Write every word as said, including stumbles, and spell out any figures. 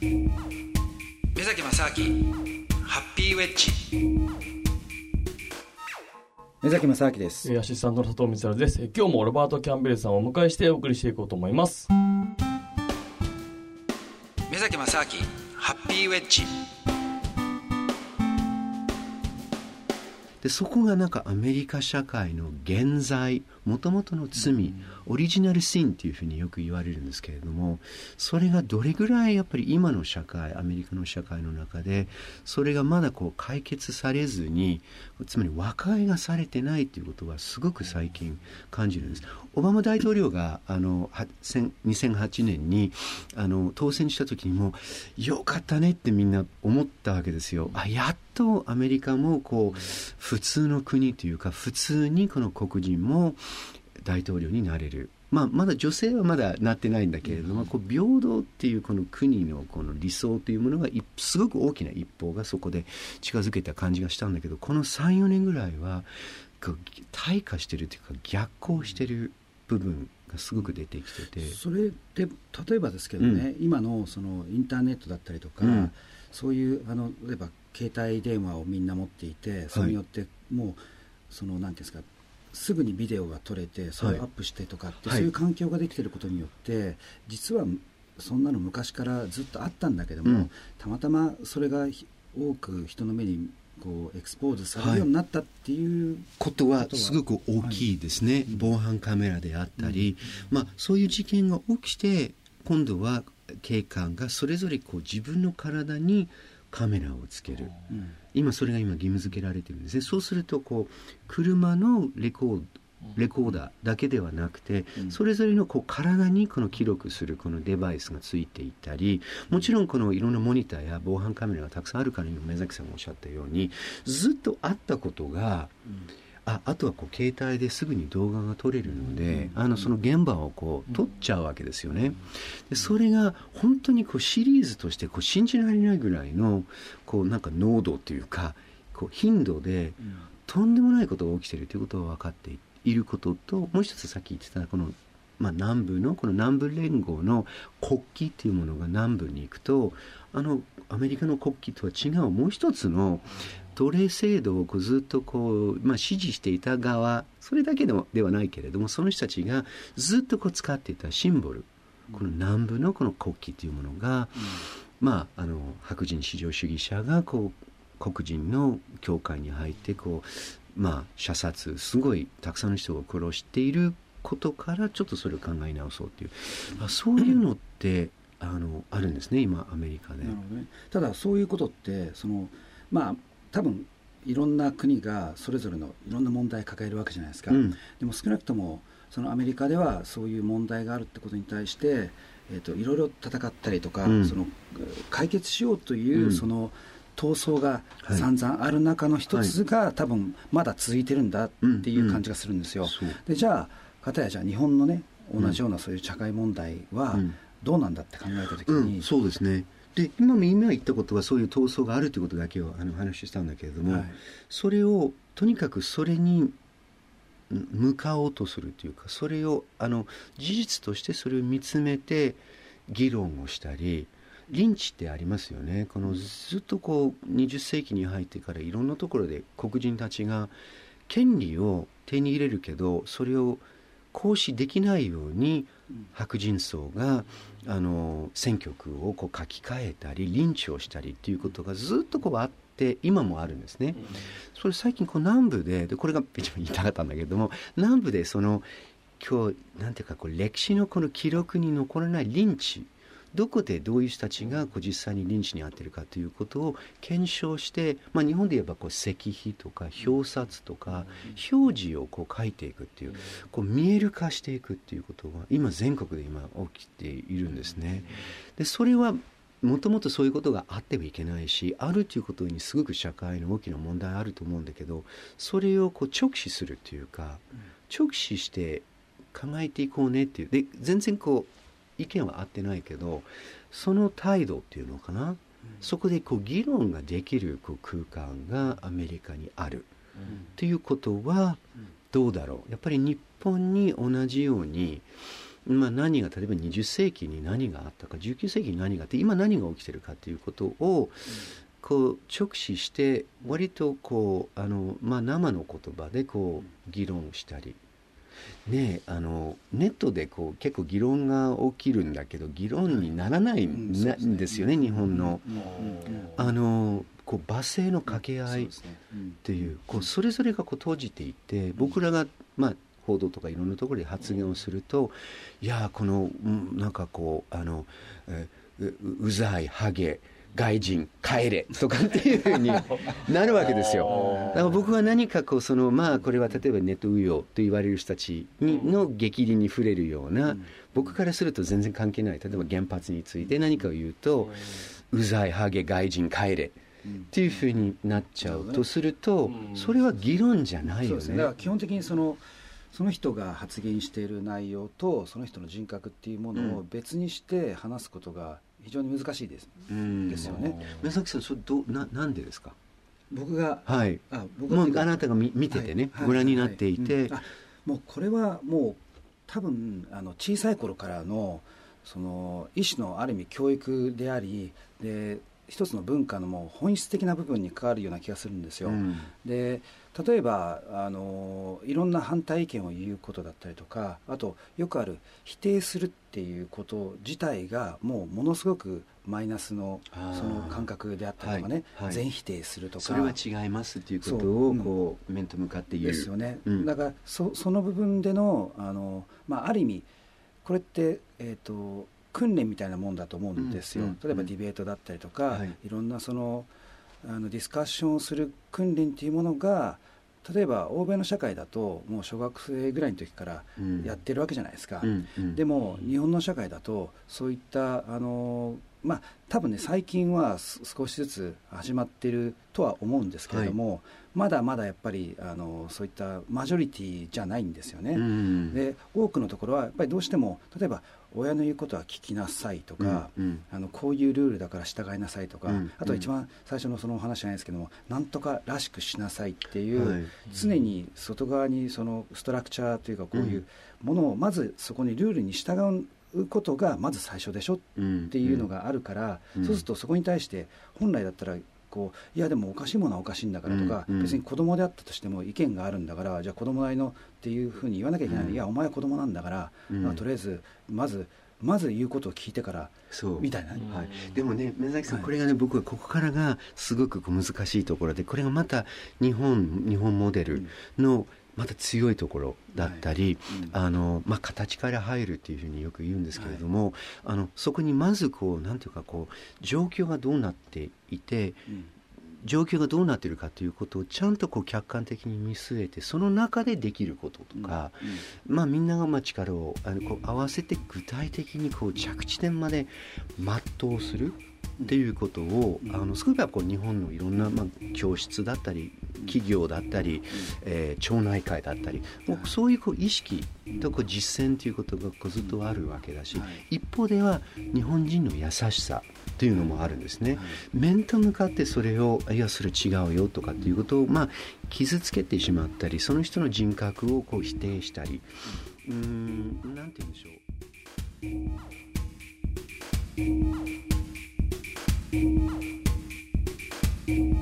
目崎正明ハッピーウェッジ。目崎正明です。アシスタントの佐藤光です。今日もロバート・キャンベルさんをお迎えしてお送りしていこうと思います。目崎正明ハッピーウェッジで、そこがなんかアメリカ社会の現在、もともとの罪、うん、オリジナルシーンっていうふうによく言われるんですけれども、それがどれぐらいやっぱり今の社会、アメリカの社会の中でそれがまだこう解決されずに、つまり和解がされてないということはすごく最近感じるんです。オバマ大統領があのにせんはちねんにあの当選した時にもよかったねってみんな思ったわけですよ。あ、やっとアメリカもこう普通の国というか、普通にこの黒人も大統領になれる、まあ、まだ女性はまだなってないんだけれども、こう平等っていうこの国のこの理想というものがすごく大きな一歩がそこで近づけた感じがしたんだけど、この さん,よ 年ぐらいは退化してるというか逆行してる部分がすごく出てきてて、それって例えばですけどね、うん、今のそのインターネットだったりとか、うん、そういうあの例えば携帯電話をみんな持っていて、それによってもうその何て言うんですか、すぐにビデオが撮れてそれをアップしてとかって、はい、そういう環境ができていることによって、はい、実はそんなの昔からずっとあったんだけども、うん、たまたまそれが多く人の目にこうエクスポーズされるようになったっていうことは、はい、ことはすごく大きいですね、はい、防犯カメラであったり、うんうん、まあ、そういう事件が起きて、今度は警官がそれぞれこう自分の体にカメラをつける、うん、今それが今義務付けられてるんですね。そうするとこう車のレコードレコーダーだけではなくて、それぞれのこう体にこの記録するこのデバイスがついていたり、もちろんこのいろんなモニターや防犯カメラがたくさんあるから、今目崎さんがおっしゃったようにずっとあったことが、あ, あとはこう携帯ですぐに動画が撮れるので、あのその現場をこう撮っちゃうわけですよね。でそれが本当にこうシリーズとしてこう信じられないぐらいのこうなんか濃度というか、こう頻度でとんでもないことが起きているということが分かっていていることと、もう一つさっき言ってたこの、まあ、南部のこの南部連合の国旗というものが南部に行くと、あのアメリカの国旗とは違うもう一つの奴隷制度をこうずっとこう、まあ、支持していた側、それだけでもではないけれども、その人たちがずっとこう使っていたシンボル、この南部のこの国旗というものが、うん、まあ、あの白人至上主義者がこう黒人の教会に入ってこう、まあ、射殺、すごいたくさんの人を殺していることから、ちょっとそれを考え直そうという、あ、そういうのってあのあるんですね、今アメリカで。なるほどね。ただそういうことってその、まあ、多分いろんな国がそれぞれのいろんな問題を抱えるわけじゃないですか、うん、でも少なくともそのアメリカではそういう問題があるってことに対して、えーと、いろいろ戦ったりとか、うん、その解決しようという、うん、その闘争が散々ある中の一つが、はい、多分まだ続いてるんだっていう感じがするんですよ、うんうん、でじゃあかたやじゃあ日本のね、同じようなそういう社会問題はどうなんだって考えた時に、うんうん、そうですね。で今も今言ったことはそういう闘争があるということだけをあの話したんだけれども、はい、それをとにかくそれに向かおうとするというか、それをあの事実としてそれを見つめて議論をしたり、リンチってありますよね。このずっとこうにじゅっ世紀に入ってからいろんなところで黒人たちが権利を手に入れるけど、それを行使できないように白人層があの選挙区をこう書き換えたりリンチをしたりっていうことがずっとこうあって、今もあるんですね。それ最近こう南部 で, でこれが一番言いたかったんだけども、南部でその今日なんていうかこう歴史のこの記録に残らないリンチ、どこでどういう人たちがこう実際にリンチに遭っているかということを検証して、まあ、日本で言えばこう石碑とか表札とか表示をこう書いていくっていう、こう見える化していくっていうことが今全国で今起きているんですね。でそれはもともとそういうことがあってはいけないし、あるということにすごく社会の大きな問題あると思うんだけど、それをこう直視するというか、直視して考えていこうねっていう。で全然こう意見は合ってないけど、その態度っていうのかな、うん、そこでこう議論ができるこう空間がアメリカにあると、うん、いうことはどうだろう。やっぱり日本に同じようにまあ、何が例えばにじゅっ世紀に何があったかじゅうきゅう世紀に何があって今何が起きてるかということをこう直視して割とこうあの、まあ、生の言葉でこう議論したり、ね、あのネットでこう結構議論が起きるんだけど議論にならないんですよね、うん、日本の、うんうん、あのこう罵声の掛け合いっていう、うん、こうそれぞれがこう閉じていて僕らがまあ報道とかいろんなところで発言をすると、いやこのなんかこうあの う, うざいハゲ外人帰れとかっていうふうになるわけですよ。だから僕は何かこうそのまあこれは例えばネット運用と言われる人たちにの激励に触れるような、僕からすると全然関係ない例えば原発について何かを言うとうざいハゲ外人帰れっていうふうになっちゃうとすると、それは議論じゃないよね。そうですね。だから基本的にそのその人が発言している内容とその人の人格っていうものを別にして話すことが非常に難しいです、うん、ですよね。宮崎さん、それどななんでですか？僕が、はい、あ僕がもうあなたが見ててね、はい、ご覧になっていて、はいはいはい、うん、もうこれはもう多分あの小さい頃からのその一種のある意味教育でありで一つの文化のもう本質的な部分に関わるような気がするんですよ、うん、で例えばあのいろんな反対意見を言うことだったりとか、あとよくある否定するっていうこと自体がもうものすごくマイナスのその感覚であったりとかね、はいはい、全否定するとかそれは違いますっていうことをこう、うん、面と向かって言うですよね、うん、だから そ, その部分での あ, の、まあ、ある意味これってえっと訓練みたいなもんだと思うんですよ、うんうんうん、例えばディベートだったりとか、はい、いろんなそのあのディスカッションをする訓練というものが例えば欧米の社会だともう小学生ぐらいの時からやってるわけじゃないですか、うんうんうん、でも日本の社会だとそういったあの、まあ、多分ね最近は少しずつ始まってるとは思うんですけれども、はい、まだまだやっぱりあのそういったマジョリティじゃないんですよね、うんうん、で多くのところはやっぱりどうしても例えば親の言うことは聞きなさいとか、うんうん、あのこういうルールだから従いなさいとか、うんうん、あと一番最初のそのお話じゃないですけども、なんとからしくしなさいっていう、はい、常に外側にそのストラクチャーというかこういうものをまずそこにルールに従うことがまず最初でしょっていうのがあるから、うんうん、そうするとそこに対して本来だったらこういやでもおかしいものはおかしいんだからとか、うんうん、別に子供であったとしても意見があるんだからじゃあ子供なりのっていうふうに言わなきゃいけない、うん、いやお前は子供なんだから、うんまあ、とりあえずまずまず言うことを聞いてからそうみたいな、はい、でもね宮崎さん、はい、これがね僕はここからがすごく難しいところで、これがまた日本日本モデルのまた強いところだったり、はいうんあのまあ、形から入るっていうふうによく言うんですけれども、はい、あのそこにまずこうなんていうかこう状況がどうなっていて、うん状況がどうなっているかということをちゃんとこう客観的に見据えてその中でできることとか、うんうんまあ、みんながまあ力をあのこう合わせて具体的にこう着地点まで全うするっていうことを、うん、あのすごくこう日本のいろんなまあ教室だったり企業だったり、うんえー、町内会だったりもうそういうこう意識とこう実践ということがこうずっとあるわけだし、一方では日本人の優しさというのもあるんですね。面と向かってそれをいやそれ違うよとかっていうことをまあ傷つけてしまったりその人の人格をこう否定したりうーんなんて言うんでしょう